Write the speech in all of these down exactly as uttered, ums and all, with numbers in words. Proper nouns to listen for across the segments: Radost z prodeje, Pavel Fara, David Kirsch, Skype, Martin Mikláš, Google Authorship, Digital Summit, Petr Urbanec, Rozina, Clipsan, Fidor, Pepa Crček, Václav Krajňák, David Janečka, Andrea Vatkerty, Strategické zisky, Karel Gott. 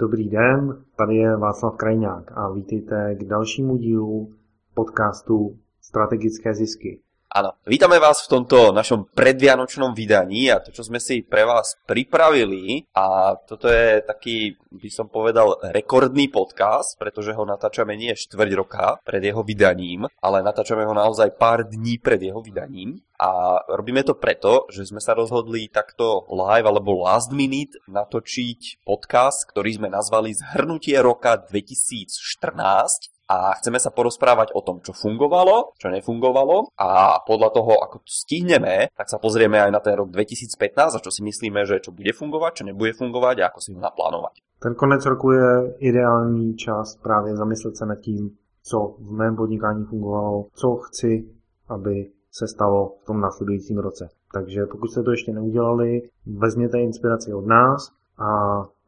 Dobrý den, tady je Václav Krajňák a vítejte k dalšímu dílu podcastu Strategické zisky. Áno, vítame vás v tomto našom predvianočnom vydaní a to, čo sme si pre vás pripravili a toto je taký, by som povedal, rekordný podcast, pretože ho natáčame nie štvrť roka pred jeho vydaním, ale natáčame ho naozaj pár dní pred jeho vydaním a robíme to preto, že sme sa rozhodli takto live alebo last minute natočiť podcast, ktorý sme nazvali Zhrnutie roka dvetisíc štrnásť. A chceme sa porozprávať o tom, čo fungovalo, čo nefungovalo a podľa toho, ako to stihneme, tak sa pozrieme aj na ten rok dvetisíc pätnásť a čo si myslíme, že čo bude fungovať, čo nebude fungovať a ako si ho naplánovať. Ten konec roku je ideální čas právě zamyslet se nad tím, co v mém podnikání fungovalo, co chci, aby se stalo v tom následujícím roce. Takže pokud jste to ještě neudělali, vezměte inspiraci od nás a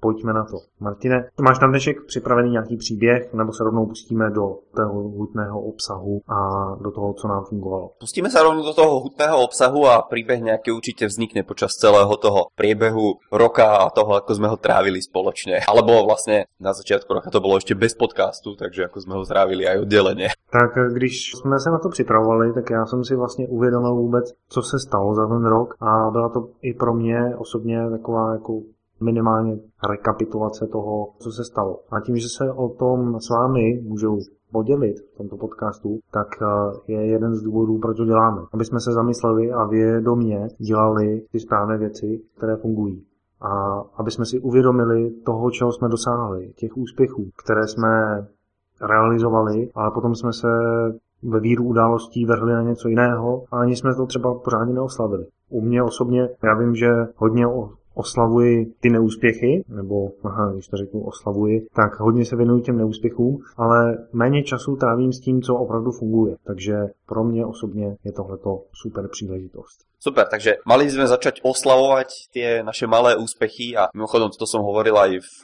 pojďme na to. Martine, máš na dnešek připravený nějaký příběh, nebo se rovnou pustíme do toho hutného obsahu a do toho, co nám fungovalo? Pustíme se rovnou do toho hutného obsahu a příběh nějaký určitě vznikne počas celého toho průběhu roka a toho, jako jsme ho trávili společně. Alebo vlastně na začátku roka to bylo ještě bez podcastu, takže jako jsme ho trávili aj odděleně. Tak když jsme se na to připravovali, tak já jsem si vlastně uvědomil vůbec, co se stalo za ten rok a byla to i pro mě osobně taková jako minimálně rekapitulace toho, co se stalo. A tím, že se o tom s vámi můžou podělit v tomto podcastu, tak je jeden z důvodů, proč to děláme. Aby jsme se zamysleli a vědomě dělali ty správné věci, které fungují. A aby jsme si uvědomili toho, čeho jsme dosáhli, těch úspěchů, které jsme realizovali, ale potom jsme se ve víru událostí vrhli na něco jiného a ani jsme to třeba pořádně neoslavili. U mě osobně, já vím, že hodně o oslavuji ty neúspěchy, nebo aha, když to řeknu oslavuji, tak hodně se věnuji těm neúspěchům, ale méně času trávím s tím, co opravdu funguje. Takže pro mě osobně je tohleto super příležitost. Super, takže mali jsme začať oslavovat tie naše malé úspechy a mimochodom to som hovoril aj v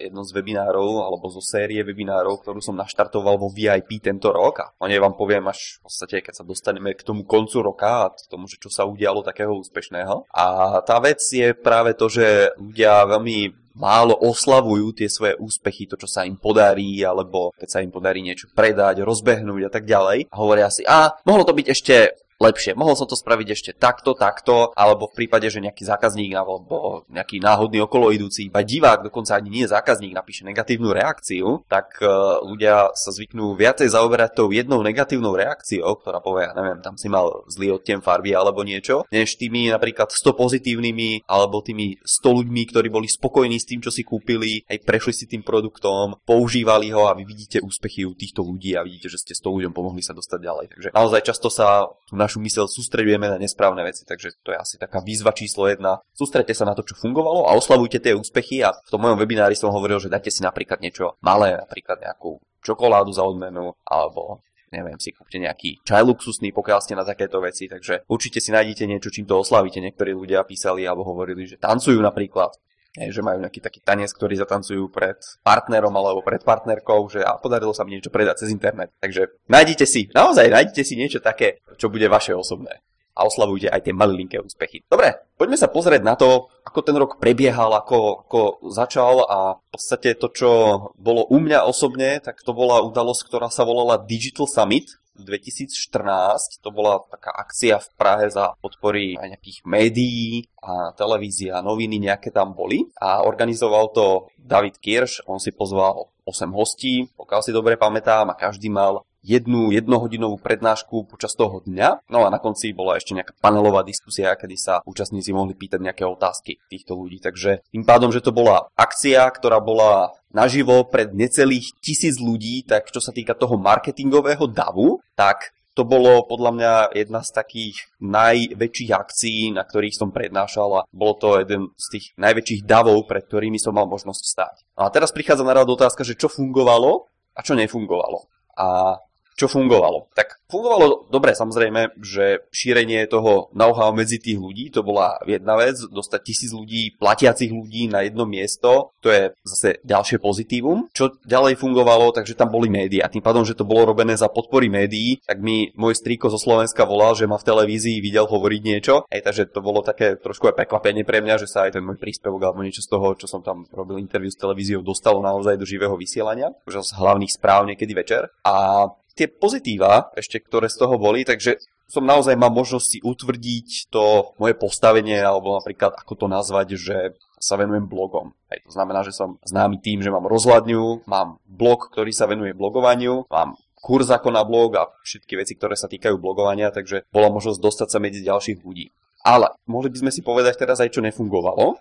jednom z webinárov, alebo zo série webinárov, ktorú som naštartoval vo vé í pé tento rok a o nej vám poviem až v podstate, keď sa dostaneme k tomu koncu roka a k tomu, že čo sa udialo takého úspešného. A tá vec je práve to, že ľudia veľmi málo oslavujú tie svoje úspechy, to, čo sa im podarí, alebo keď sa im podarí niečo predať, rozbehnúť a tak ďalej. A hovoria si, a mohlo to byť ešte lepšie. Mohol som to spraviť ešte takto, takto, alebo v prípade, že nejaký zákazník alebo nejaký náhodný okoloidúci iba divák, dokonca ani nie zákazník, napíše negatívnu reakciu, tak ľudia sa zvyknú viacej zaoberať tou jednou negatívnou reakciou, ktorá povie, ja neviem, tam si mal zlý odtieň farby alebo niečo, než tými napríklad sto pozitívnymi alebo tými sto ľuďmi, ktorí boli spokojní s tým, čo si kúpili, aj prešli si tým produktom, používali ho a vy vidíte úspechy u týchto ľudí a vidíte, že ste sto ľuďom pomohli sa dostať ďalej. Takže naozaj často sa našu mysel sústreďujeme na nesprávne veci, takže to je asi taká výzva číslo jedna. Sústreďte sa na to, čo fungovalo a oslavujte tie úspechy a v tom mojom webinári som hovoril, že dajte si napríklad niečo malé, napríklad nejakú čokoládu za odmenu alebo neviem, si kúpte nejaký čaj luxusný, pokiaľ ste na takéto veci, takže určite si nájdete niečo, čím to oslavíte. Niektorí ľudia písali alebo hovorili, že tancujú napríklad. Že majú nejaký taký tanec, ktorý zatancujú pred partnerom alebo pred partnerkou, že a podarilo sa mi niečo predať cez internet. Takže nájdite si, naozaj nájdite si niečo také, čo bude vaše osobné. A oslavujte aj tie malilinké úspechy. Dobre, poďme sa pozrieť na to, ako ten rok prebiehal, ako, ako začal a v podstate to, čo bolo u mňa osobne, tak to bola udalosť, ktorá sa volala Digital Summit dvetisíc štrnásť. To bola taká akcia v Prahe za podpory nejakých médií a televízia, noviny nejaké tam boli a organizoval to David Kirsch. On si pozval osem hostí, pokiaľ si dobre pamätám, a každý mal jednu jednohodinovú prednášku počas toho dňa. No a na konci bola ešte nejaká panelová diskusia, kedy sa účastníci mohli pýtať nejaké otázky týchto ľudí. Takže tým pádom, že to bola akcia, ktorá bola naživo pred necelých tisíc ľudí, tak čo sa týka toho marketingového davu, tak to bolo podľa mňa jedna z takých najväčších akcií, na ktorých som prednášal a bolo to jeden z tých najväčších davov, pred ktorými som mal možnosť stáť. A teraz prichádza na rád otázka, že čo fungovalo a čo nefungovalo. A čo fungovalo? Tak fungovalo dobre, samozrejme, že šírenie toho know-how medzi tých ľudí, to bola jedna vec, dostať tisíc ľudí, platiacich ľudí na jedno miesto, to je zase ďalšie pozitívum. Čo ďalej fungovalo, takže tam boli médiá. Tým pádom, že to bolo robené za podpory médií, tak mi môj strýko zo Slovenska volal, že ma v televízii videl hovoriť niečo. Hej, takže to bolo také trošku aj prekvapenie pre mňa, že sa aj ten môj príspevok alebo niečo z toho, čo som tam robil interview s televíziou, dostalo naozaj do živého vysielania, už z hlavných správ niekedy večer. A tie pozitíva ešte, ktoré z toho boli, takže som naozaj mal možnosť si utvrdiť to moje postavenie, alebo napríklad ako to nazvať, že sa venujem blogom. Hej, to znamená, že som známy tým, že mám rozhľadňu, mám blog, ktorý sa venuje blogovaniu, mám kurz ako na blog a všetky veci, ktoré sa týkajú blogovania, takže bola možnosť dostať sa medzi ďalších ľudí. Ale mohli by sme si povedať teraz aj, čo nefungovalo.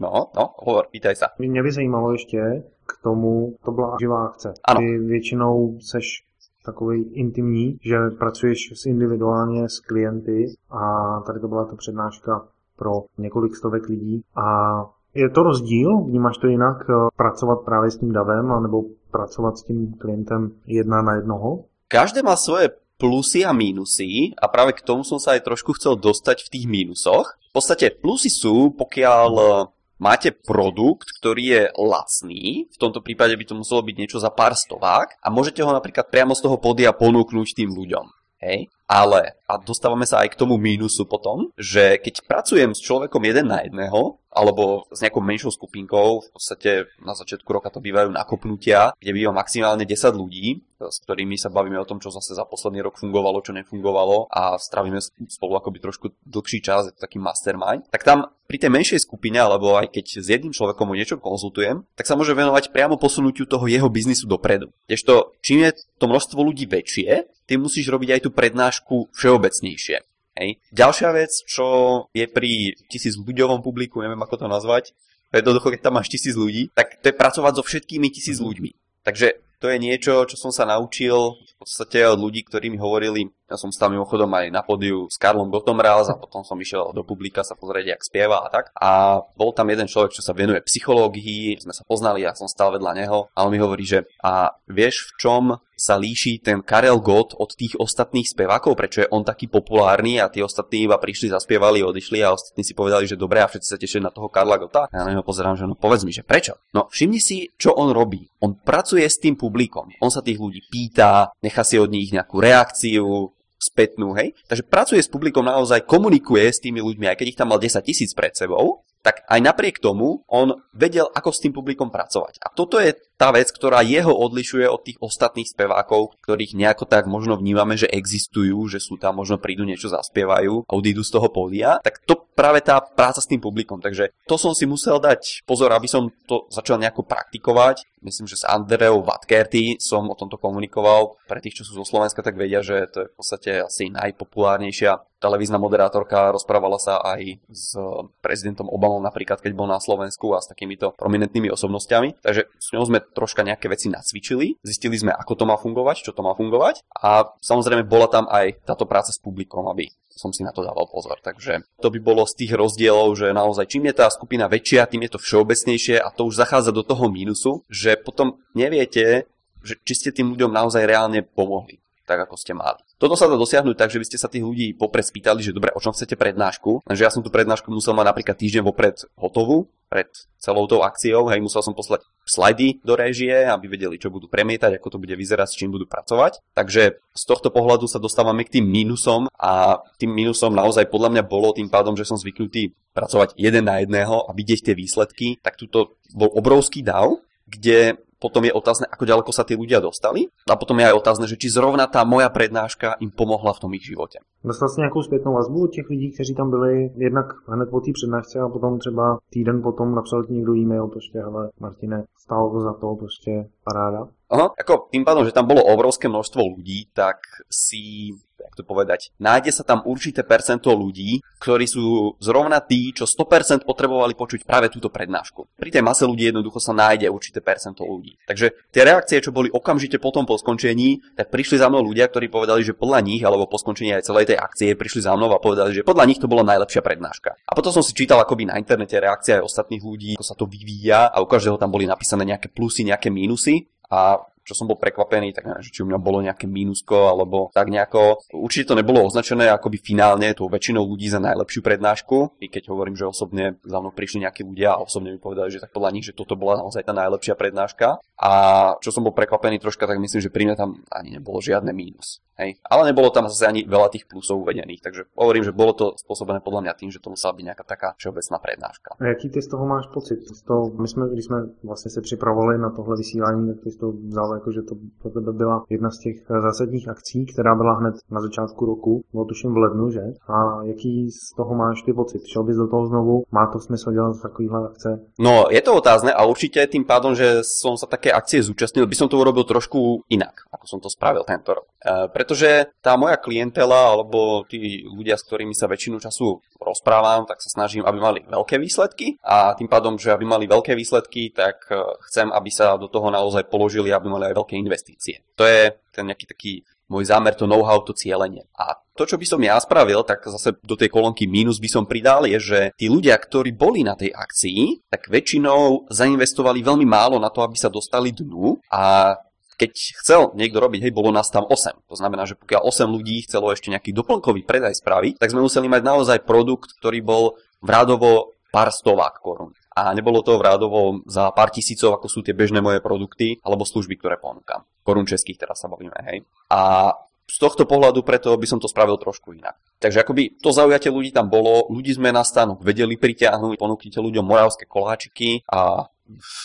No, no, hovor, pýtaj sa. Mě by zajímalo ještě k tomu, to byla živá akce. Ano. Ty většinou seš takový intimní, že pracuješ individuálně s klienty a tady to byla ta přednáška pro několik stovek lidí a je to rozdíl, vnímáš to jinak, pracovat právě s tím davem anebo pracovat s tím klientem jedna na jednoho? Každé má svoje plusy a mínusy a práve k tomu som sa aj trošku chcel dostať v tých mínusoch. V podstate plusy sú, pokiaľ máte produkt, ktorý je lacný, v tomto prípade by to muselo byť niečo za pár stovák a môžete ho napríklad priamo z toho podia ponúknuť tým ľuďom. Hej? Ale, a dostávame sa aj k tomu mínusu potom, že keď pracujem s človekom jeden na jedného, alebo s nejakou menšou skupinkou, v podstate na začiatku roka to bývajú nakopnutia, kde býva maximálne desať ľudí, s ktorými sa bavíme o tom, čo zase za posledný rok fungovalo, čo nefungovalo a strávime spolu akoby trošku dlhší čas, je to taký mastermind, tak tam pri tej menšej skupine, alebo aj keď s jedným človekom o niečom konzultujem, tak sa môže venovať priamo posunutiu toho jeho biznisu dopredu. Kdežto čím je to množstvo ľudí väčšie, tým musíš robiť aj tú prednášku všeobecnejšie. Hej. Ďalšia vec, čo je pri tisíc ľuďovom publiku, neviem ako to nazvať, jednoducho keď tam máš tisíc ľudí, tak to je pracovať so všetkými tisíc ľuďmi. Takže to je niečo, čo som sa naučil v podstate od ľudí, ktorí mi hovorili, ja som tam mimochodom aj na pódiu s Karlom Gottom raz a potom som išiel do publika sa pozrieť, jak spieva a tak. A bol tam jeden človek, čo sa venuje psychológii, sme sa poznali, ja som stál vedľa neho a on mi hovorí, že a vieš, v čom sa líši ten Karel Gott od tých ostatných spevákov, prečo je on taký populárny a tí ostatní iba prišli, zaspievali, odišli a ostatní si povedali, že dobre a všetci sa tešili na toho Karla Gotta. Ja na neho pozerám, že no povedz mi, že prečo? No všimni si, čo on robí. On pracuje s tým publikom. On sa tých ľudí pýta, nechá si od nich nejakú reakciu, spätnú, hej. Takže pracuje s publikom, naozaj komunikuje s tými ľuďmi, aj keď ich tam mal desaťtisíc pred sebou, tak aj napriek tomu on vedel, ako s tým publikom pracovať. A toto je tá vec, ktorá jeho odlišuje od tých ostatných spevákov, ktorých nejako tak možno vnímame, že existujú, že sú tam, možno prídu, niečo zaspievajú a odídu z toho pódia. Tak to práve tá práca s tým publikom. Takže to som si musel dať pozor, aby som to začal nejako praktikovať. Myslím, že s Andreou Vatkerty som o tomto komunikoval. Pre tých, čo sú zo Slovenska, tak vedia, že to je v podstate asi najpopulárnejšia televízna moderátorka, rozprávala sa aj s prezidentom Obamom napríklad, keď bol na Slovensku a s takýmito prominentnými osobnostiami. Takže s ňou sme troška nejaké veci nacvičili, zistili sme, ako to má fungovať, čo to má fungovať a samozrejme bola tam aj táto práca s publikom, aby som si na to dával pozor. Takže to by bolo z tých rozdielov, že naozaj čím je tá skupina väčšia, tým je to všeobecnejšie a to už zachádza do toho mínusu, že potom neviete, že či ste tým ľuďom naozaj reálne pomohli, tak ako ste mali. Toto sa dá dosiahnuť tak, že by ste sa tých ľudí popred spýtali, že dobre, o čom chcete prednášku, lenže ja som tú prednášku musel mať napríklad týždeň vopred hotovú, pred celou tou akciou, hej, musel som poslať slajdy do réžie, aby vedeli, čo budú premietať, ako to bude vyzerať, s čím budú pracovať. Takže z tohto pohľadu sa dostávame k tým mínusom a tým mínusom naozaj podľa mňa bolo tým pádom, že som zvyknutý pracovať jeden na jedného a vidieť tie výsledky, tak tuto bol obrovský dav, kde potom je otázne, ako ďaleko sa tí ľudia dostali a potom je aj otázne, že či zrovna tá moja prednáška im pomohla v tom ich živote. Dostal si nejakú spätnou vazbu od tých lidí, kteří tam byli jednak hned po té přednášce a potom třeba týden potom napsal někdo e-mail, prostě, ale Martine, stálo to za to, prostě paráda. Aha, ako tým pádom, že tam bolo obrovské množstvo ľudí, tak si, jak to povedať, nájde sa tam určité percento ľudí, ktorí sú zrovna tí, čo sto percent potrebovali počuť práve túto prednášku. Pri tej mase ľudí jednoducho sa nájde určité percento ľudí. Takže tie reakcie, čo boli okamžite potom po skončení, tak prišli za mnou ľudia, ktorí povedali, že podľa nich, alebo po skončení aj celej tej akcie, prišli za mnou a povedali, že podľa nich to bola najlepšia prednáška. A potom som si čítal akoby na internete reakcie aj ostatných ľudí, ako sa to vyvíja a u každého tam boli napísané nejaké plusy, nejaké mínusy. A čo som bol prekvapený, tak neviem, či u mňa bolo nejaké mínusko alebo tak nejako. Určite to nebolo označené akoby finálne tou väčšinou ľudí za najlepšiu prednášku. I keď hovorím, že osobne za mnou prišli nejakí ľudia a osobne mi povedali, že tak podľa nich, že toto bola naozaj tá najlepšia prednáška. A čo som bol prekvapený troška, tak myslím, že pri mňa tam ani nebolo žiadne mínus. Hej. Ale nebolo tam zase ani veľa tých plusov uvedených, takže hovorím, že bolo to spôsobené podľa mňa tým, že to musela byť nejaká taká všeobecná prednáška. A jaký ty z toho máš pocit? Z toho, my jsme, když jsme vlastně se připravovali na tohle vysílání, tak ty z toho vzal, jako, že to pro tebe byla jedna z těch zásadních akcí, která byla hned na začátku roku, bylo tuším v lednu, že? A jaký z toho máš ty pocit? Šel bys do toho znovu? Má to smysl dělat takovýhle akce? No, je to otázné a určitě tým pádom, že som sa také akcie zúčastnil, by som to urobil trošku inak, ako som to spravil tento rok. E, pretože tá moja klientela alebo tí ľudia, s ktorými sa väčšinu času rozprávam, tak sa snažím, aby mali veľké výsledky a tým pádom, že aby mali veľké výsledky, tak chcem, aby sa do toho naozaj položili, aby mali aj veľké investície. To je ten nejaký taký môj zámer, to know-how, to cieľenie. A to, čo by som ja spravil, tak zase do tej kolónky mínus by som pridal, je, že tí ľudia, ktorí boli na tej akcii, tak väčšinou zainvestovali veľmi málo na to, aby sa dostali dnu a keď chcel niekto robiť, hej, bolo nás tam osem. To znamená, že pokiaľ osem ľudí chcelo ešte nejaký doplnkový predaj spraviť, tak sme museli mať naozaj produkt, ktorý bol v rádovo pár stovák korún. A nebolo to v rádovo za pár tisícov, ako sú tie bežné moje produkty alebo služby, ktoré ponúkam. Korún českých teraz sa bavíme, hej. A z tohto pohľadu preto by som to spravil trošku inak. Takže akoby to zaujatie ľudí tam bolo, ľudí sme na stánok vedeli pritiahnuť, ponúknite ľuďom moravské koláčiky a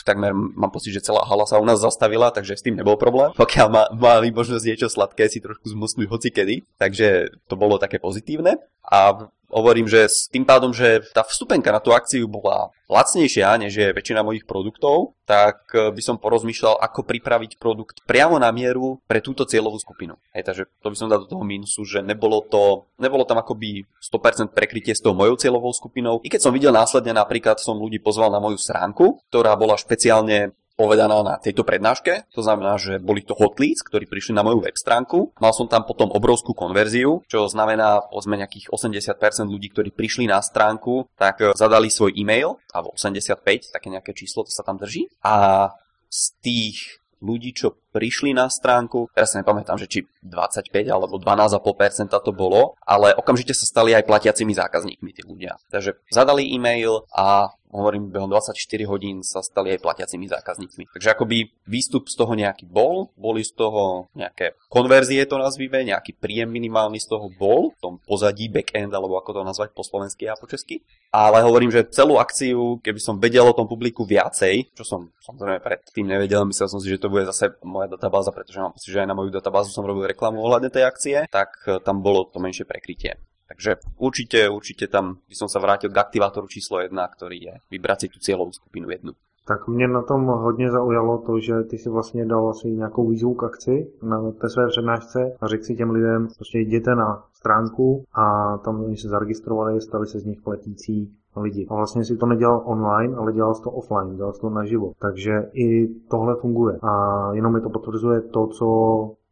takmer mám pocit, že celá hala sa u nás zastavila, takže s tým nebol problém. Pokiaľ má, mali možnosť niečo sladké si trošku zmocnúť hocikedy, takže to bolo také pozitívne. A hovorím, že s tým pádom, že tá vstupenka na tú akciu bola lacnejšia, než je väčšina mojich produktov, tak by som porozmýšľal, ako pripraviť produkt priamo na mieru pre túto cieľovú skupinu. Hej, takže to by som dal do toho mínusu, že nebolo to, nebolo tam akoby sto percent prekrytie s tou mojou cieľovou skupinou. I keď som videl následne, napríklad som ľudí pozval na moju stránku, ktorá bola špeciálne povedaná na tejto prednáške, to znamená, že boli to hot leads, ktorí prišli na moju web stránku. Mal som tam potom obrovskú konverziu, čo znamená povedzme nejakých osemdesiat percent ľudí, ktorí prišli na stránku, tak zadali svoj e-mail, alebo osemdesiatpäť, také nejaké číslo, to sa tam drží. A z tých ľudí, čo prišli na stránku, teraz sa nepamätám, že či dvadsaťpäť alebo dvanásť celá päť percenta to bolo, ale okamžite sa stali aj platiacimi zákazníkmi tí ľudia. Takže zadali e-mail a hovorím, behom dvadsaťštyri hodín sa stali aj platiacimi zákazníkmi. Takže akoby výstup z toho nejaký bol, boli z toho nejaké konverzie, to nazvime, nejaký príjem minimálny z toho bol, v tom pozadí backend, alebo ako to nazvať po slovensky a po česky. Ale hovorím, že celú akciu, keby som vedel o tom publiku viacej, čo som samozrejme predtým nevedel, myslel som si, že to bude zase moja databáza, pretože mám pocit, že aj na moju databázu som robil reklamu ohľadne tej akcie, tak tam bolo to menšie prekrytie. Takže určite, určite tam by som sa vrátil k aktivátoru číslo jedna, ktorý je vybrať si tú cieľovú skupinu jednu. Tak mě na tom hodně zaujalo to, že ty si vlastně dal asi nějakou výzvu k akci na té své přednášce a řekl si těm lidem, prostě jděte na stránku a tam oni se zaregistrovali, stali se z nich platící lidi. A vlastně si to nedělal online, ale dělal jsi to offline, dělal jsi to naživo. Takže i tohle funguje a jenom mi to potvrzuje to, co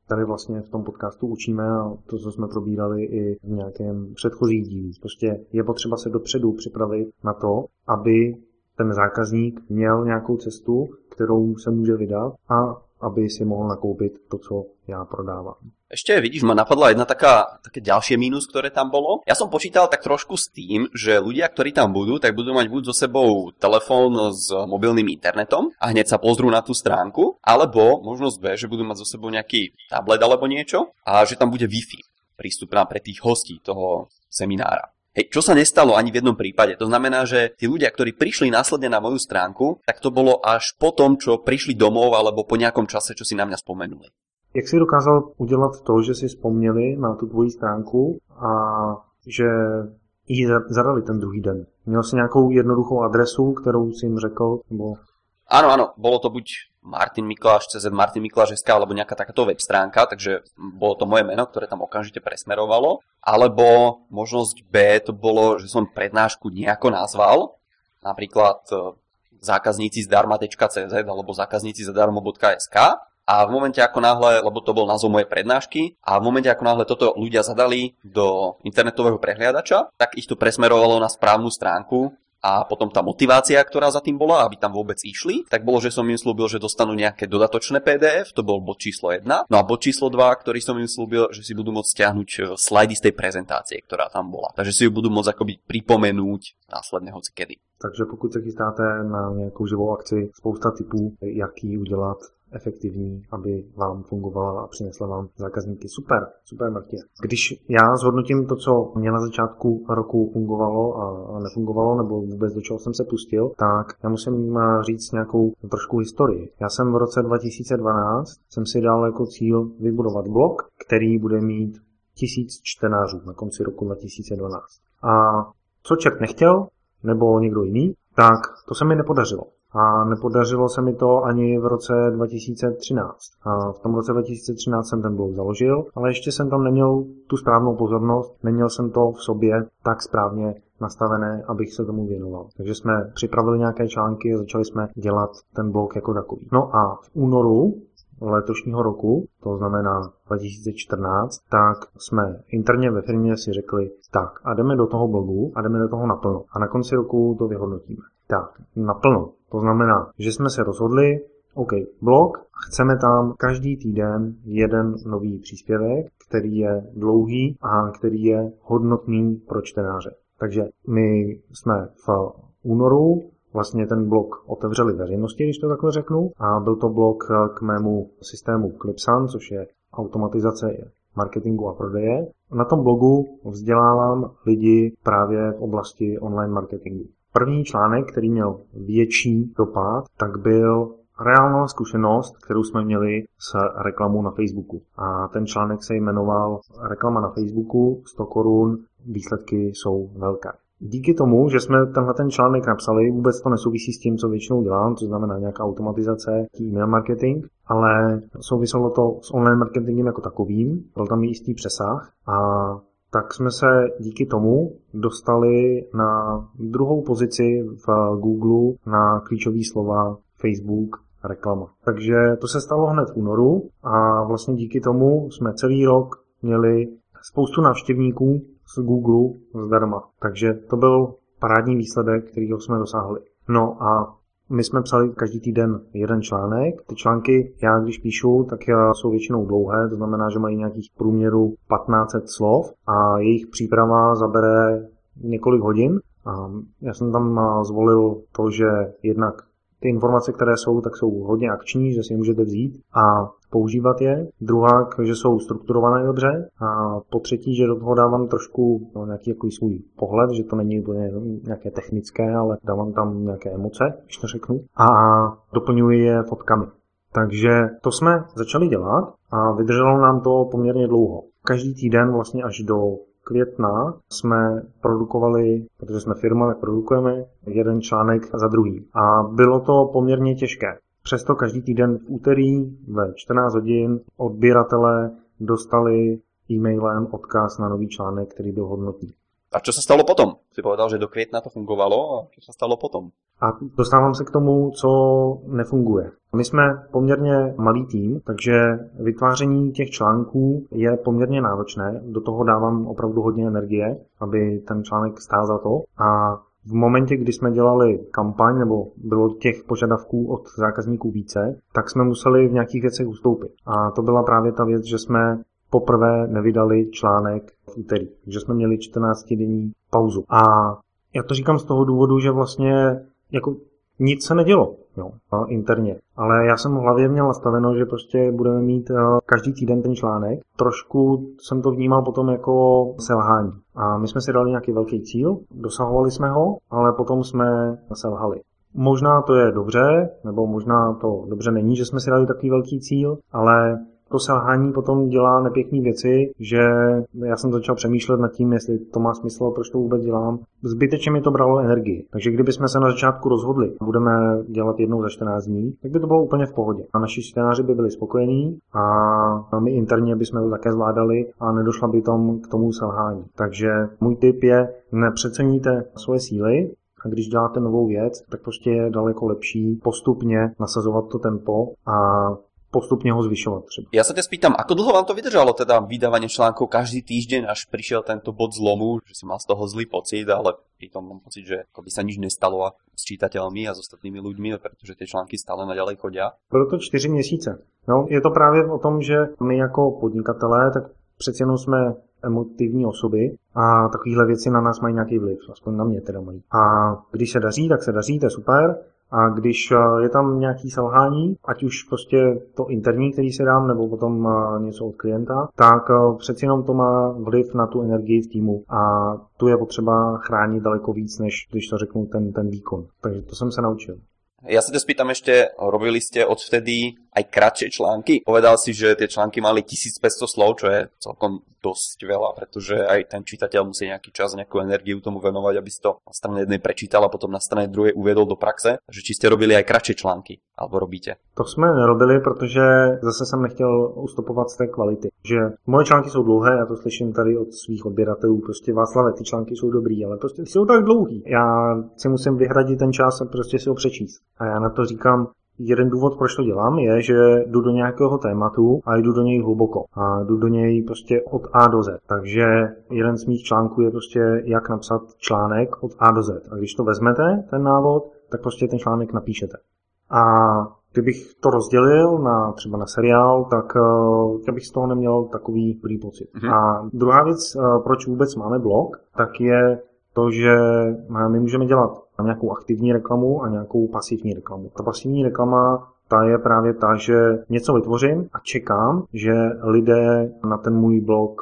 tady vlastně v tom podcastu učíme a to, co jsme probírali i v nějakém předchozí dílu. Prostě je potřeba se dopředu připravit na to, aby ten zákazník měl nějakou cestu, kterou se může vydat a aby si mohl nakoupit to, co já prodávám. Ešte vidíš, ma napadla jedna taká, také ďalšie mínus, ktoré tam bolo. Ja som počítal tak trošku s tým, že ľudia, ktorí tam budú, tak budú mať buď so sebou telefón s mobilným internetom a hneď sa pozrú na tú stránku, alebo možnosť B, že budú mať so sebou nejaký tablet alebo niečo a že tam bude Wi-Fi prístupná pre tých hostí toho seminára. Hej, čo sa nestalo ani v jednom prípade. To znamená, že tí ľudia, ktorí prišli následne na moju stránku, tak to bolo až po tom, čo prišli domov alebo po nejakom čase, čo si na mňa spomenuli. Jak jsi dokázal udělat to, že si vzpomněli na tu tvoji stránku a že ji zadali ten druhý den? Měl jsi nějakou jednoduchou adresu, kterou jsi jim řekl? Nebo... Áno, áno, bolo to buď Martin Mikláš, cé zet Martin Mikláš es ká, alebo nejaká takáto web stránka, takže bolo to moje meno, ktoré tam okamžite presmerovalo, alebo možnosť B to bolo, že som prednášku nejako nazval, napríklad zákazníci zdarma.cz alebo zákazníci zadarmo.sk. A v momente ako náhle, lebo to bol názov mojej prednášky, a v momente ako náhle toto ľudia zadali do internetového prehliadača, tak ich to presmerovalo na správnu stránku a potom tá motivácia, ktorá za tým bola, aby tam vôbec išli, tak bolo, že som im slúbil, že dostanú nejaké dodatočné pé dé ef, to bol bod číslo jedna. No a bod číslo dva, ktorý som im slúbil, že si budú môcť stiahnuť slajdy z tej prezentácie, ktorá tam bola. Takže si ju budú môcť akoby pripomenúť následne hocikedy. Takže pokud se chystáte na nějakou živou akci, spousta tipů, jak ji udělat efektivní, aby vám fungovala a přinesla vám zákazníky. Super, super, Martě. Když já zhodnotím to, co mě na začátku roku fungovalo a nefungovalo, nebo vůbec do čeho jsem se pustil, tak já musím říct nějakou trošku historii. Já jsem v roce dva tisíce dvanáct jsem si dal jako cíl vybudovat blog, který bude mít tisíc čtenářů na konci roku dva tisíce dvanáct. A co čert nechtěl, nebo někdo jiný, tak to se mi nepodařilo. A nepodařilo se mi to ani v roce dva tisíce třináct. A v tom roce dva tisíce třináct jsem ten blog založil, ale ještě jsem tam neměl tu správnou pozornost, neměl jsem to v sobě tak správně nastavené, abych se tomu věnoval. Takže jsme připravili nějaké články a začali jsme dělat ten blog jako takový. No a v únoru letošního roku, to znamená dva tisíce čtrnáct, tak jsme interně ve firmě si řekli, tak a jdeme do toho blogu a jdeme do toho naplno. A na konci roku to vyhodnotíme. Tak, naplno. To znamená, že jsme se rozhodli, OK, blog, chceme tam každý týden jeden nový příspěvek, který je dlouhý a který je hodnotný pro čtenáře. Takže my jsme v únoru vlastně ten blog otevřeli veřejnosti, když to takhle řeknu, a byl to blog k mému systému Clipsan, což je automatizace marketingu a prodeje. Na tom blogu vzdělávám lidi právě v oblasti online marketingu. První článek, který měl větší dopad, tak byl reálná zkušenost, kterou jsme měli s reklamou na Facebooku. A ten článek se jmenoval Reklama na Facebooku, sto korun, výsledky jsou velké. Díky tomu, že jsme tenhle ten článek napsali, vůbec to nesouvisí s tím, co většinou dělám, to znamená nějaká automatizace, e-mail marketing, ale souviselo to s online marketingem jako takovým, byl tam jistý přesah a tak jsme se díky tomu dostali na druhou pozici v Google na klíčový slova Facebook reklama. Takže to se stalo hned v únoru a vlastně díky tomu jsme celý rok měli spoustu návštěvníků z Google zdarma. Takže to byl parádní výsledek, kterýho jsme dosáhli. No a my jsme psali každý týden jeden článek. Ty články, já když píšu, tak jsou většinou dlouhé, to znamená, že mají nějakých průměru tisíc pět set slov a jejich příprava zabere několik hodin. A já jsem tam zvolil to, že jednak ty informace, které jsou, tak jsou hodně akční, že si je můžete vzít a používat je. Druhá, že jsou strukturované dobře. A po třetí, že do toho dávám trošku no, nějaký jako svůj pohled, že to není úplně nějaké technické, ale dávám tam nějaké emoce, když to řeknu. A doplňuji je fotkami. Takže to jsme začali dělat a vydrželo nám to poměrně dlouho. Každý týden vlastně až do května jsme produkovali, protože jsme firma, tak produkujeme jeden článek za druhý. A bylo to poměrně těžké. Přesto každý týden v úterý ve čtrnáct hodin odběratelé dostali e-mailem odkaz na nový článek, který byl hodnotný. A co se stalo potom? Jsi povedal, že do května to fungovalo a co se stalo potom? A dostávám se k tomu, co nefunguje. My jsme poměrně malý tým, takže vytváření těch článků je poměrně náročné. Do toho dávám opravdu hodně energie, aby ten článek stál za to. A v momentě, kdy jsme dělali kampaň, nebo bylo těch požadavků od zákazníků více, tak jsme museli v nějakých věcech ustoupit. A to byla právě ta věc, že jsme poprvé nevydali článek v úterý, že jsme měli čtrnáctidenní pauzu. A já to říkám z toho důvodu, že vlastně jako nic se nedělo jo, interně, ale já jsem v hlavě měl nastaveno, že prostě budeme mít každý týden ten článek. Trošku jsem to vnímal potom jako selhání. A my jsme si dali nějaký velký cíl, dosahovali jsme ho, ale potom jsme selhali. Možná to je dobře, nebo možná to dobře není, že jsme si dali takový velký cíl, ale to selhání potom dělá nepěkný věci, že já jsem začal přemýšlet nad tím, jestli to má smysl, proč to vůbec dělám. Zbytečně mi to bralo energii. Takže kdybychom se na začátku rozhodli, budeme dělat jednou za čtrnáct dní, tak by to bylo úplně v pohodě. A naši čtenáři by byli spokojení a my interně bychom to také zvládali a nedošla by tam k tomu selhání. Takže můj tip je, nepřeceňujte svoje síly. A když děláte novou věc, tak prostě je daleko lepší postupně nasazovat to tempo a postupne ho zvyšovať třeba. Ja sa te spýtam, ako dlho vám to vydržalo teda vydávanie článkov každý týždeň, až prišiel tento bod zlomu, že si mal z toho zlý pocit, ale pritom mám pocit, že akoby sa nič nestalo a s čítateľmi a s ostatnými ľuďmi, pretože tie články stále naďalej chodia. Bylo to čtyři měsíce. No, je to právě o tom, že my jako podnikatelé, tak přeci jenom jsme emotivní osoby a takovéhle věci na nás mají nějaký vliv, aspoň na mě teda mají. A když se daří, tak se daří, to je super. A když je tam nějaký selhání, ať už prostě to interní, který si dám, nebo potom něco od klienta, tak přeci jenom to má vliv na tu energii v týmu a tu je potřeba chránit daleko víc, než když to řeknu ten, ten výkon. Takže to jsem se naučil. Ja sa te spýtam ešte, robili ste odvtedy aj kratšie články? Povedal si, že tie články mali tisíc päťsto slov, čo je celkom dosť veľa, pretože aj ten čítateľ musí nejaký čas, nejakú energiu tomu venovať, aby si to na strane jednej prečítal a potom na strane druhej uvedol do praxe. Takže či ste robili aj kratšie články, alebo robíte? To sme nerobili, pretože zase som nechtěl ustupovať z té kvality. Že moje články sú dlouhé, ja to slyším tady od svých odběratelů, prostě Václave, ty články sú dobrý, ale prostě sú tak dlouhý. Ja si musím vyhradit ten čas a prostě si ho přečíst. A já na to říkám, jeden důvod, proč to dělám, je, že jdu do nějakého tématu a jdu do něj hluboko. A jdu do něj prostě od A do Z. Takže jeden z mých článků je prostě, jak napsat článek od A do Z. A když to vezmete, ten návod, tak prostě ten článek napíšete. A kdybych to rozdělil na třeba na seriál, tak já bych z toho neměl takový dobrý pocit. Mhm. A druhá věc, proč vůbec máme blog, tak je to, že my můžeme dělat nějakou aktivní reklamu a nějakou pasivní reklamu. Ta pasivní reklama, ta je právě ta, že něco vytvořím a čekám, že lidé na ten můj blog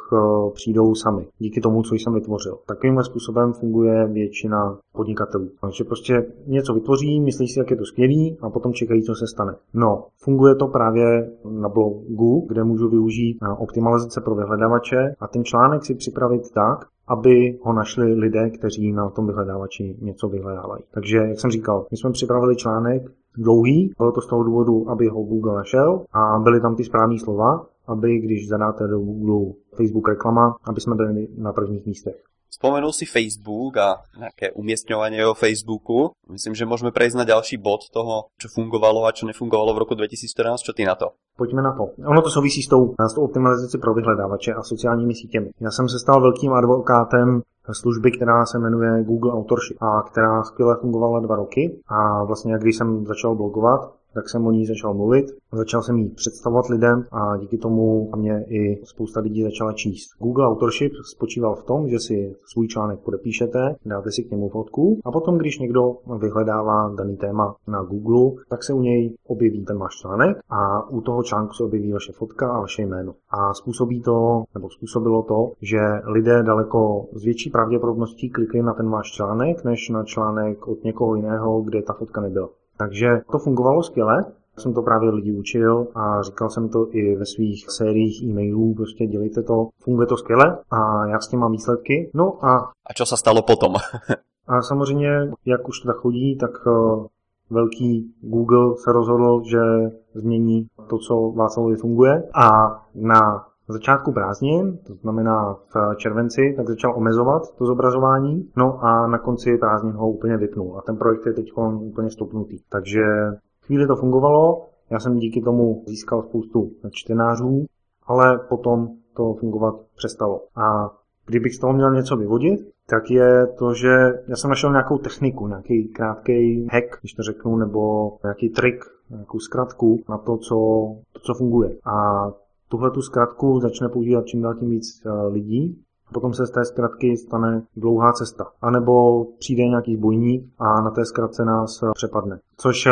přijdou sami, díky tomu, co jsem vytvořil. Takovýmhle způsobem funguje většina podnikatelů. Takže prostě něco vytvoří, myslí si, jak je to skvělý a potom čekají, co se stane. No, funguje to právě na blogu, kde můžu využít optimalizace pro vyhledávače a ten článek si připravit tak, aby ho našli lidé, kteří na tom vyhledávači něco vyhledávají. Takže, jak jsem říkal, my jsme připravili článek dlouhý, bylo to z toho důvodu, aby ho Google našel a byly tam ty správné slova, aby když zadáte do Google Facebook reklama, aby jsme byli na prvních místech. Spomenul si Facebook a nejaké umiestňovanie o Facebooku. Myslím, že môžeme prejsť na ďalší bod toho, čo fungovalo a čo nefungovalo v roku dva tisíce čtrnáct. Čo ty na to? Poďme na to. Ono to souvisí s tou, s tou optimalizací pro vyhledávače a sociálními sítěmi. Já jsem se stal velkým advokátem služby, která se jmenuje Google Authorship a která skvěle fungovala dva roky. A vlastně, když jsem začal blogovat, tak jsem o ní začal mluvit, začal jsem ji představovat lidem a díky tomu mě i spousta lidí začala číst. Google Authorship spočíval v tom, že si svůj článek podepíšete, dáte si k němu fotku a potom, když někdo vyhledává daný téma na Google, tak se u něj objeví ten váš článek a u toho článku se objeví vaše fotka a vaše jméno. A způsobí to, nebo způsobilo to, že lidé daleko s větší pravděpodobností klikli na ten váš článek, než na článek od někoho jiného, kde ta fotka nebyla. Takže to fungovalo skvěle, jsem to právě lidi učil a říkal jsem to i ve svých sériích e-mailů, prostě dělejte to, funguje to skvěle a já s tím mám výsledky. No a... A čo se stalo potom? A samozřejmě, jak už to chodí, tak velký Google se rozhodl, že změní to, co Václavovi funguje a na... V začátku prázdnin, to znamená v červenci, tak začal omezovat to zobrazování, no a na konci prázdnin ho úplně vypnul a ten projekt je teď úplně stopnutý. Takže chvíli to fungovalo, já jsem díky tomu získal spoustu čtenářů, ale potom to fungovat přestalo. A kdybych z toho měl něco vyvodit, tak je to, že já jsem našel nějakou techniku, nějaký krátký hack, když to řeknu, nebo nějaký trik, nějakou zkratku na to, co, to, co funguje. A tuhle tu zkratku začne používat čím dál tím víc lidí a potom se z té zkratky stane dlouhá cesta. A nebo přijde nějaký zbojník a na té zkratce nás přepadne. Což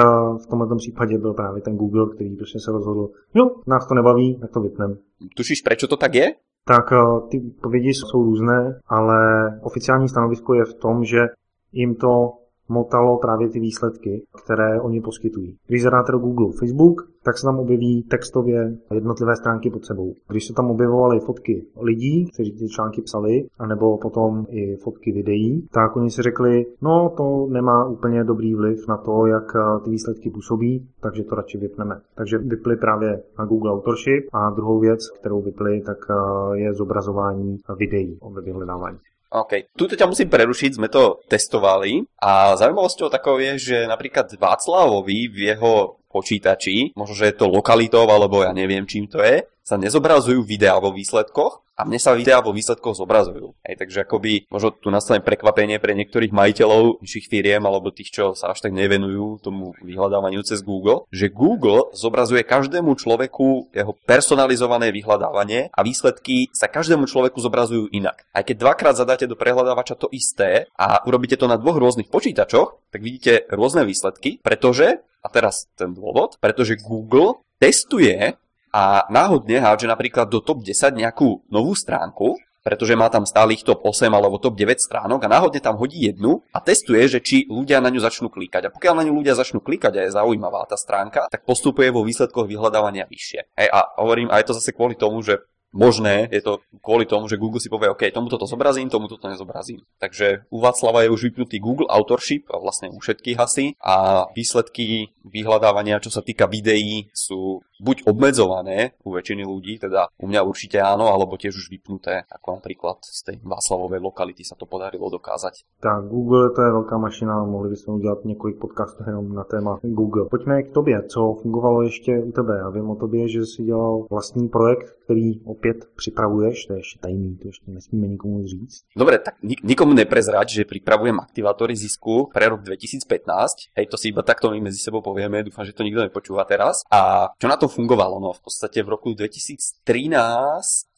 v tomto případě byl právě ten Google, který prostě se rozhodl, jo, nás to nebaví, tak to vypneme. Tušíš, proč to tak je? Tak ty povědi jsou různé, ale oficiální stanovisko je v tom, že jim to motalo právě ty výsledky, které oni poskytují. Když zadáte do Google Facebook, tak se tam objeví textově jednotlivé stránky pod sebou. Když se tam objevovaly fotky lidí, kteří ty články psali, anebo potom i fotky videí, tak oni si řekli, no to nemá úplně dobrý vliv na to, jak ty výsledky působí, takže to radši vypneme. Takže vypli právě na Google Authorship a druhou věc, kterou vypli, tak je zobrazování videí o vyhledávání. OK. Tuto ťa musím prerušiť, sme to testovali a zaujímavosťou takou je, že napríklad Václavovi v jeho počítači, možno, že je to lokalitou, alebo ja neviem, čím to je, sa nezobrazujú videá vo výsledkoch a mne sa videá vo výsledkoch zobrazujú. Hej, takže akoby možno tu nastane prekvapenie pre niektorých majiteľov nižších firiem alebo tých, čo sa až tak nevenujú tomu vyhľadávaniu cez Google, že Google zobrazuje každému človeku jeho personalizované vyhľadávanie a výsledky sa každému človeku zobrazujú inak. Aj keď dvakrát zadáte do prehľadávača to isté a urobíte to na dvoch rôznych počítačoch, tak vidíte rôzne výsledky, pretože, a teraz ten dôvod, pretože Google testuje a náhodne hádže napríklad do top desať nejakú novú stránku, pretože má tam stálych top osem alebo top deväť stránok a náhodne tam hodí jednu a testuje, že či ľudia na ňu začnú klikať. A pokiaľ na ňu ľudia začnú klikať a je zaujímavá tá stránka, tak postupuje vo výsledkoch vyhľadávania vyššie. Hej, a hovorím, a je to zase kvôli tomu, že možné, je to kvôli tomu, že Google si povie, OK, tomuto to zobrazím, tomuto to nezobrazím. Takže u Václava je už vypnutý Google Authorship, a vlastne u všetkých asi, a výsledky vyhľadávania, čo sa týka videí, sú buď obmedzované u väčšiny ľudí, teda u mňa určite áno, alebo tiež už vypnuté, ako napríklad z tej Václavovej lokality sa to podarilo dokázať. Tak, Google to je veľká mašina, mohli by sme udělat několik podcastů jenom na téma Google. Pojďme k tobě, co fungovalo ještě u tebe. Já vím o tobě, že jsi dělal vlastní projekt, který opět připravuješ, to je ještě tajný, to ještě nesmíme nikomu říct. Dobre, tak nik- nikomu neprezrať, že pripravujem aktivátory zisku pre rok dvetisíc pätnásť. Hej, to si iba takto my medzi sebou povieme, dúfam, že to nikto nepočúva teraz. A čo na to fungovalo? No v podstate v roku dvetisíc trinásť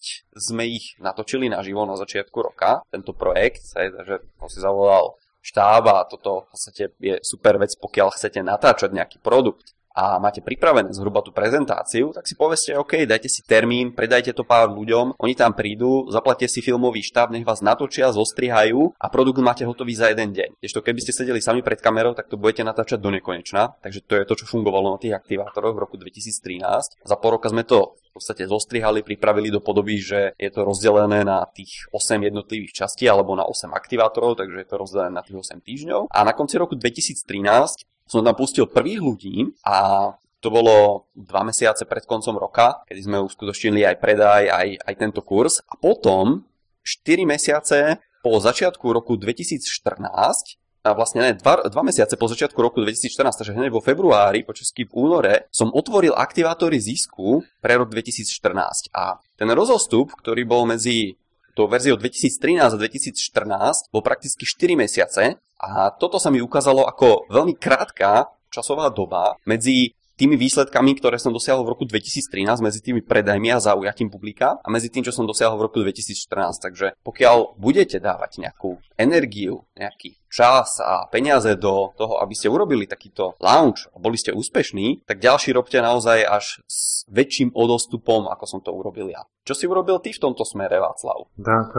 sme ich natočili naživo na začiatku roka, tento projekt, hej, takže on si zavolal štáb a toto v podstate je super vec, pokiaľ chcete natáčať nejaký produkt a máte pripravené zhruba tú prezentáciu, tak si poveste, OK, dajte si termín, predajte to pár ľuďom, oni tam prídu, zaplatíte si filmový štáb, nech vás natočia, zostrihajú a produkt máte hotový za jeden deň. Ešte keby ste sedeli sami pred kamerou, tak to budete natáčať do nekonečna, takže to je to, čo fungovalo na tých aktivátoroch v roku dvetisíc trinásť. Za pol roka sme to v podstate zostrihali, pripravili do podoby, že je to rozdelené na tých osem jednotlivých častí alebo na osem aktivátorov, takže je to rozdelené na tých osem týždňov. A na konci roku dvetisíc trinásť som tam pustil prvých ľudí a to bolo dva mesiace pred koncom roka, kedy sme uskutočnili aj predaj, aj, aj tento kurz. A potom štyri mesiace po začiatku roku dvetisíc štrnásť, a vlastne ne, dva, dva mesiace po začiatku roku dvetisíc štrnásť, takže hneď vo februári, počesky v únore, som otvoril aktivátory zisku pre rok dvetisíc štrnásť. A ten rozostup, ktorý bol medzi tou verziou dvetisíc trinásť a dvetisíc štrnásť, bol prakticky štyri mesiace. A toto sa mi ukázalo ako veľmi krátka časová doba medzi tými výsledkami, ktoré som dosiahol v roku dvetisíc trinásť, medzi tými predajmi a zaujatím publika a medzi tým, čo som dosiahol v roku dvetisíc štrnásť. Takže pokiaľ budete dávať nejakú energiu, nejaký čas a peniaze do toho, aby ste urobili takýto launch a boli ste úspešní, tak ďalší robte naozaj až s väčším odostupom, ako som to urobil ja. Čo si urobil ty v tomto smere, Václav? Tak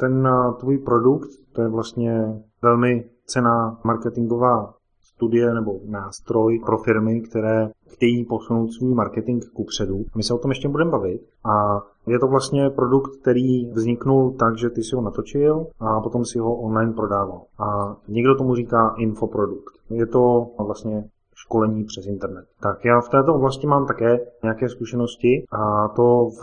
ten tvůj produkt, to je vlastne veľmi cena marketingová studie nebo nástroj pro firmy, které chtějí posunout svůj marketing kupředu. My se o tom ještě budeme bavit. A je to vlastně produkt, který vzniknul tak, že ty si ho natočil a potom si ho online prodával. A někdo tomu říká infoprodukt. Je to vlastně školení přes internet. Tak já v této oblasti mám také nějaké zkušenosti a to v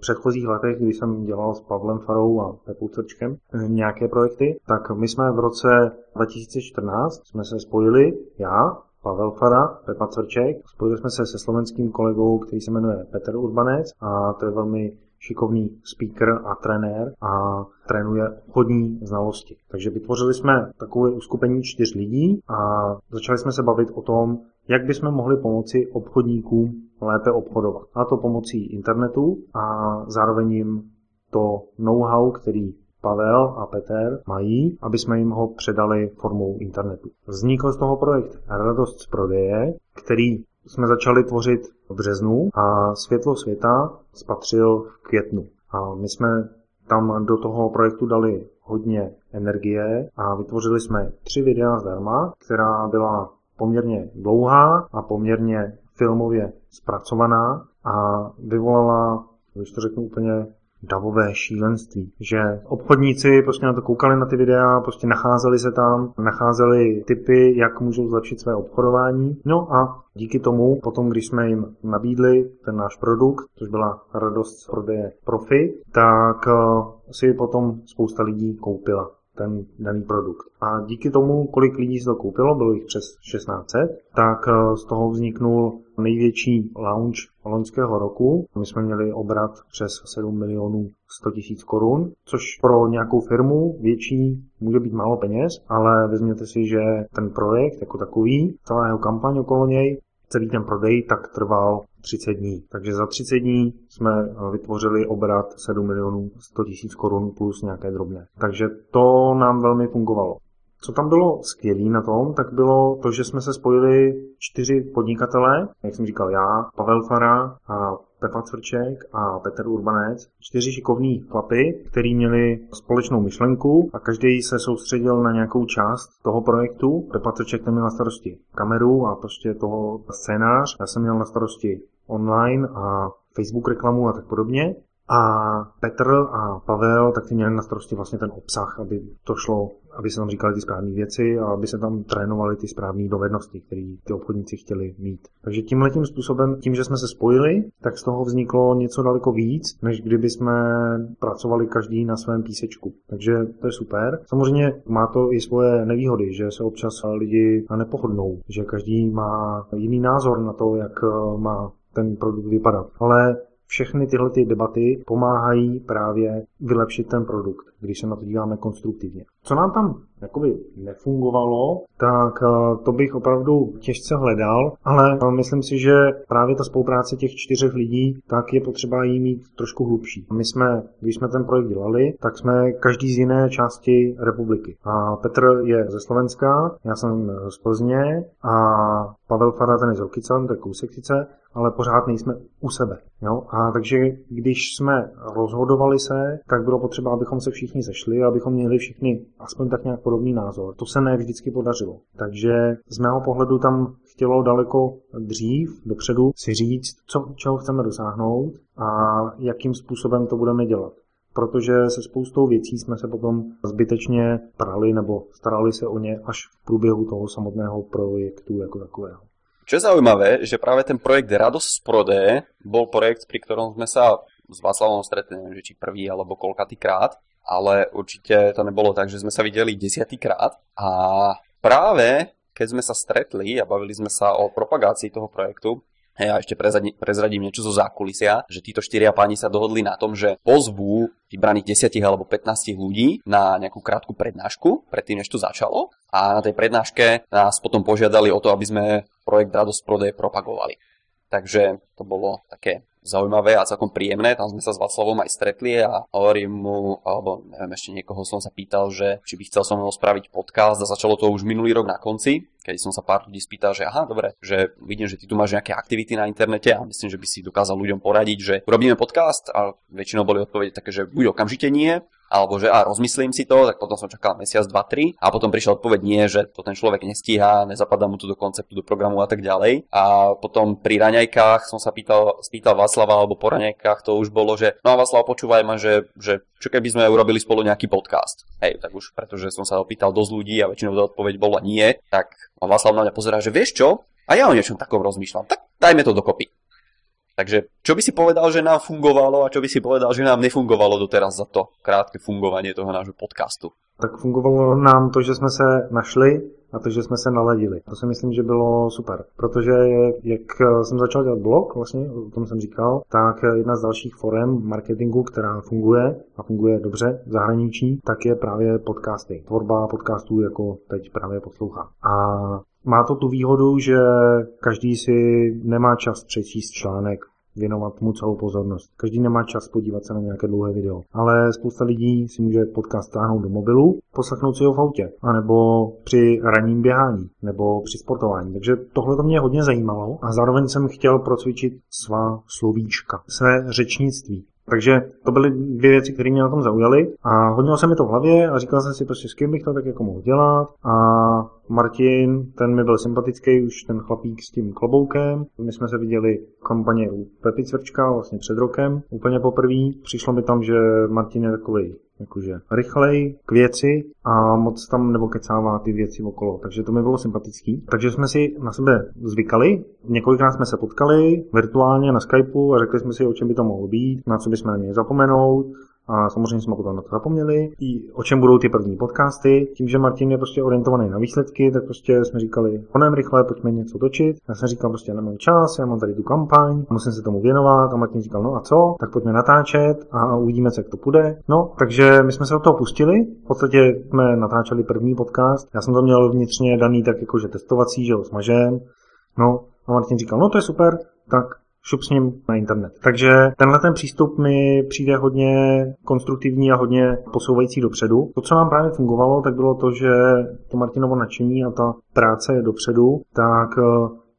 předchozích letech, kdy jsem dělal s Pavlem Farou a Pepou Crčkem nějaké projekty, tak my jsme v roce dva tisíce čtrnáct jsme se spojili, já, Pavel Fara, Pepa Crček, spojili jsme se se slovenským kolegou, který se jmenuje Petr Urbanec a to je velmi šikovný speaker a trenér a trénuje obchodní znalosti. Takže vytvořili jsme takové uskupení čtyř lidí a začali jsme se bavit o tom, jak bychom mohli pomoci obchodníkům lépe obchodovat. A to pomocí internetu a zároveň jim to know-how, který Pavel a Petr mají, aby jsme jim ho předali formou internetu. Vznikl z toho projekt Radost z prodeje, který jsme začali tvořit v březnu a světlo světa spatřil v květnu. A my jsme tam do toho projektu dali hodně energie a vytvořili jsme tři videa zdarma, která byla poměrně dlouhá a poměrně filmově zpracovaná a vyvolala, když to řeknu úplně, davové šílenství, že obchodníci prostě na to koukali na ty videa, prostě nacházeli se tam, nacházeli tipy, jak můžou zlepšit své obchodování. No a díky tomu, potom když jsme jim nabídli ten náš produkt, což byla Radost z prodeje profi, tak si potom spousta lidí koupila. ten daný produkt. A díky tomu, kolik lidí se to koupilo, bylo jich přes šestnáct set, tak z toho vzniknul největší launch loňského roku. My jsme měli obrat přes sedm milionů sto tisíc korun, což pro nějakou firmu větší může být málo peněz, ale vezměte si, že ten projekt jako takový, celá jeho kampaň okolo něj, celý ten prodej tak trval třicet dní. Takže za třicet dní jsme vytvořili obrat sedm milionů sto tisíc korun plus nějaké drobné. Takže to nám velmi fungovalo. Co tam bylo skvělý na tom, tak bylo to, že jsme se spojili čtyři podnikatele, jak jsem říkal já, Pavel Fara a Pepa Crček a Petr Urbanec, čtyři šikovní chlapy, kteří měli společnou myšlenku a každý se soustředil na nějakou část toho projektu. Pepa Crček ten měl na starosti kameru a prostě toho scénář. Já jsem měl na starosti online a Facebook reklamu a tak podobně. A Petr a Pavel tak ty měli na starosti vlastně ten obsah, aby to šlo, aby se tam říkali ty správné věci a aby se tam trénovaly ty správné dovednosti, které ty obchodníci chtěli mít. Takže tímhletím způsobem, tím, že jsme se spojili, tak z toho vzniklo něco daleko víc, než kdyby jsme pracovali každý na svém písečku. Takže to je super. Samozřejmě má to i svoje nevýhody, že se občas lidi nepohodnou, že každý má jiný názor na to, jak má ten produkt vypadat. Ale všechny tyhle ty debaty pomáhají právě vylepšit ten produkt, když se na to díváme konstruktivně. Co nám tam jakoby nefungovalo, tak to bych opravdu těžce hledal, ale myslím si, že právě ta spolupráce těch čtyřech lidí, tak je potřeba jí mít trošku hlubší. My jsme, když jsme ten projekt dělali, tak jsme každý z jiné části republiky. A Petr je ze Slovenska, já jsem z Plzně a Pavel Fara ten je z Rokycan, to je kousek sice, ale pořád nejsme u sebe. Jo? A takže když jsme rozhodovali se, tak bylo potřeba, abychom se všichni sešli, abychom měli všichni aspoň tak nějak podobný názor. To se ne vždycky podařilo. Takže z mého pohledu tam chtělo daleko dřív, dopředu si říct, co, čeho chceme dosáhnout a jakým způsobem to budeme dělat. Protože se spoustou věcí jsme se potom zbytečně prali nebo starali se o ně až v průběhu toho samotného projektu jako takového. Čo je zaujímavé, že práve ten projekt Radost z prodeje bol projekt, pri ktorom sme sa s Václavom stretli, neviem, či prvý alebo koľkatý krát, ale určite to nebolo tak, že sme sa videli desiatý krát a práve keď sme sa stretli a bavili sme sa o propagácii toho projektu, ja ešte prezradím niečo zo zákulisia, že títo štyria páni sa dohodli na tom, že pozvú vybraných desať alebo pätnásť ľudí na nejakú krátku prednášku, predtým než to začalo a na tej prednáške nás potom požiadali o to, aby sme projekt Radost z prodeje propagovali. Takže to bolo také zaujímavé a celkom príjemné. Tam sme sa s Václavom aj stretli a hovorím mu, alebo neviem, ešte niekoho som sa pýtal, že či by chcel som mnou spraviť podcast a začalo to už minulý rok na konci, keď som sa pár ľudí spýtal, že aha, dobre, že vidím, že ty tu máš nejaké aktivity na internete a myslím, že by si dokázal ľuďom poradiť, že urobíme podcast a väčšinou boli odpovede také, že buď okamžite nie, alebo že a rozmyslím si to, tak potom som čakal mesiac, dva, tri a potom prišla odpoveď nie, že to ten človek nestíha, nezapadá mu to do konceptu, do programu a tak ďalej. A potom pri raňajkách som sa pýtal, spýtal Václava, alebo po raňajkách to už bolo, že no a Václav, počúvaj ma, že, že čo keby sme urobili spolu nejaký podcast. Hej, tak už pretože som sa opýtal dosť ľudí a väčšinou tá odpoveď bola nie, tak a Václav na mňa pozerá, že vieš čo? A ja o niečom takom rozmýšľam, tak dajme to dokopy. Takže čo by si povedal, že nám fungovalo a čo by si povedal, že nám nefungovalo doteraz za to krátké fungovanie toho nášho podcastu? Tak fungovalo nám to, že jsme se našli a to, že jsme se naladili. To si myslím, že bylo super, protože jak jsem začal dělat blog, vlastně, o tom jsem říkal, tak jedna z dalších forem marketingu, která funguje a funguje dobře v zahraničí, tak je právě podcasty. Tvorba podcastů jako teď právě poslouchá. A má to tu výhodu, že každý si nemá čas přečíst článek, věnovat mu celou pozornost. Každý nemá čas podívat se na nějaké dlouhé video, ale spousta lidí si může podcast stáhnout do mobilu, poslechnout si ho v autě, anebo při ranním běhání, nebo při sportování. Takže tohle to mě hodně zajímalo a zároveň jsem chtěl procvičit svá slovíčka, své řečnictví. Takže to byly dvě věci, které mě na tom zaujaly a hodilo se mi to v hlavě a říkal jsem si prostě, s kým bych to tak jako mohl dělat a Martin, ten mi byl sympatický, už ten chlapík s tím kloboukem. My jsme se viděli v kampani u Pepy Crčka vlastně před rokem, úplně poprvé. Přišlo mi tam, že Martin je takový jakože rychlej k věci a moc tam nebo kecává ty věci okolo, takže to mi bylo sympatický. Takže jsme si na sebe zvykali, několikrát jsme se potkali virtuálně na Skypeu a řekli jsme si, o čem by to mohlo být, na co bychom měli zapomenout A samozřejmě jsme to na to zapomněli. I o čem budou ty první podcasty. Tím, že Martin je prostě orientovaný na výsledky, tak prostě jsme říkali, honem rychle, pojďme něco točit. Já jsem říkal, prostě nemám čas, já mám tady tu kampaň, musím se tomu věnovat. A Martin říkal, no a co? Tak pojďme natáčet a uvidíme, jak to půjde. No, takže my jsme se do toho pustili. V podstatě jsme natáčeli první podcast. Já jsem to měl vnitřně daný tak jakože testovací, že ho smažem. No, a Martin říkal, no to je super, tak šup s ním na internet. Takže tenhle ten přístup mi přijde hodně konstruktivní a hodně posouvající dopředu. To, co nám právě fungovalo, tak bylo to, že to Martinovo nadšení a ta práce je dopředu, tak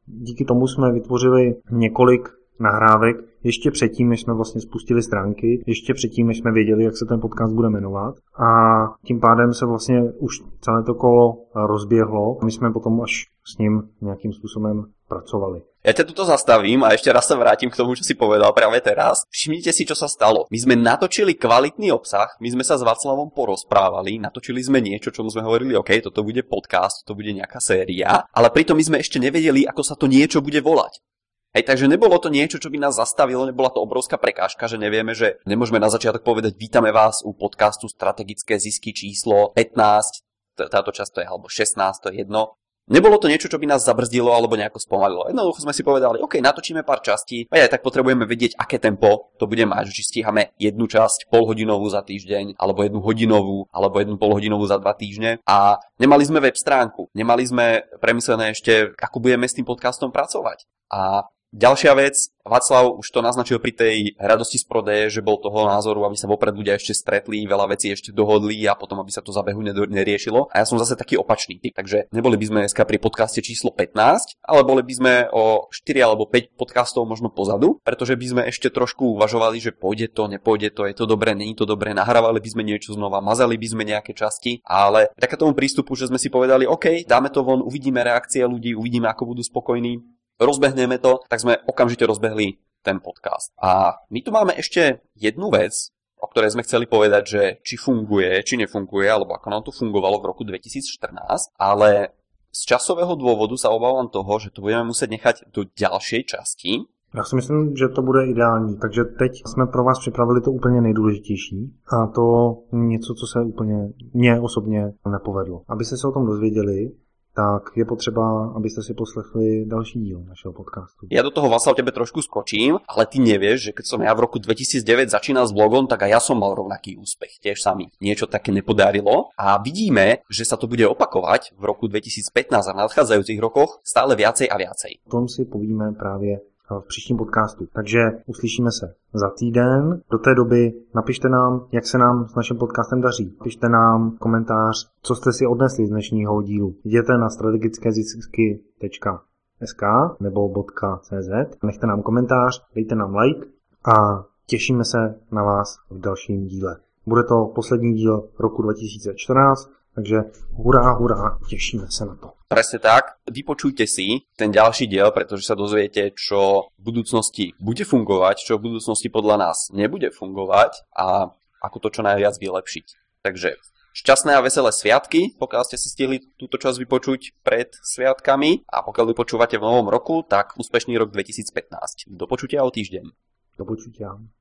díky tomu jsme vytvořili několik nahrávek, ještě předtím, než jsme vlastně spustili stránky, ještě předtím, než jsme věděli, jak se ten podcast bude jmenovat. A tím pádem se vlastně už celé to kolo rozběhlo. My jsme potom až s ním nějakým způsobem pracovali. Já tě tuto zastavím a ještě raz se vrátím k tomu, co si povedal právě teraz. Všimnite si, co se stalo. My jsme natočili kvalitný obsah, my jsme se s Václavom porozprávali, natočili jsme něco, čemu jsme hovorili, OK, toto bude podcast, to bude nějaká séria, ale přitom my jsme ještě nevěděli, ako sa to něco bude volať. Hej, takže nebolo to niečo, čo by nás zastavilo, nebola to obrovská prekážka, že nevieme, že nemôžeme na začiatok povedať vítame vás u podcastu Strategické zisky číslo pätnásť, táto časť to je, alebo šestnásť, to je jedno. Nebolo to niečo, čo by nás zabrzdilo alebo nejako spomalilo. Jednoducho sme si povedali, OK, natočíme pár častí, aj tak potrebujeme vedieť, aké tempo to bude mať, či stíhame jednu časť polhodinovú za týždeň, alebo jednu hodinovú, alebo jednu polhodinovú za dva týždne. A nemali sme web stránku, nemali sme premyslené ešte, ako budeme s tým podcastom pracovať. A ďalšia vec, Václav už to naznačil pri tej radosti z prodeje, že bol toho názoru, aby sa vopred ľudia ešte stretli, veľa vecí ešte dohodli a potom, aby sa to za behu neriešilo. A ja som zase taký opačný typ, takže neboli by sme dneska pri podcaste číslo pätnásť, ale boli by sme o štyri alebo päť podcastov možno pozadu, pretože by sme ešte trošku uvažovali, že pôjde to, nepôjde to, je to dobré, není to dobré, nahrávali by sme niečo znova, mazali by sme nejaké časti, ale taká tomu prístupu, že sme si povedali, OK, dáme to von, uvidíme reakcie ľudí, uvidíme, ako budú spokojní. Rozbehneme to, tak sme okamžite rozbehli ten podcast. A my tu máme ešte jednu vec, o ktorej sme chceli povedať, že či funguje, či nefunguje, alebo ako nám to fungovalo v roku dvetisíc štrnásť, ale z časového dôvodu sa obávam toho, že to budeme musieť nechať do ďalšej časti. Já si myslím, že to bude ideální, takže teď jsme pro vás připravili to úplně nejdůležitější a to něco, co se úplně mně osobně nepovedlo. Aby jste se o tom dozvěděli, tak je potřeba, abyste si poslechli další díl našeho podcastu. Ja do toho, Václav, tebe trošku skočím, ale ty nevieš, že keď som ja v roku dvetisíc deväť začínal s blogom, tak aj ja som mal rovnaký úspech. Tiež sa mi niečo také nepodarilo a vidíme, že sa to bude opakovať v roku dvetisíc pätnásť a v nadchádzajúcich rokoch stále viacej a viacej. O tom si povíme právě v příštím podcastu. Takže uslyšíme se za týden. Do té doby napište nám, jak se nám s naším podcastem daří. Napište nám komentář, co jste si odnesli z dnešního dílu. Jděte na strategickézisky tečka es ká nebo .cz. Nechte nám komentář, dejte nám like a těšíme se na vás v dalším díle. Bude to poslední díl roku dva tisíce čtrnáct, takže hurá, hurá, těšíme se na to. Presne tak, vypočujte si ten ďalší diel, pretože sa dozviete, čo v budúcnosti bude fungovať, čo v budúcnosti podľa nás nebude fungovať a ako to čo najviac vylepšiť. Takže šťastné a veselé sviatky, pokiaľ ste si stihli túto časť vypočuť pred sviatkami a pokiaľ vypočúvate v novom roku, tak úspešný rok dvetisíc pätnásť. Do počutia o týždeň. Do počutia.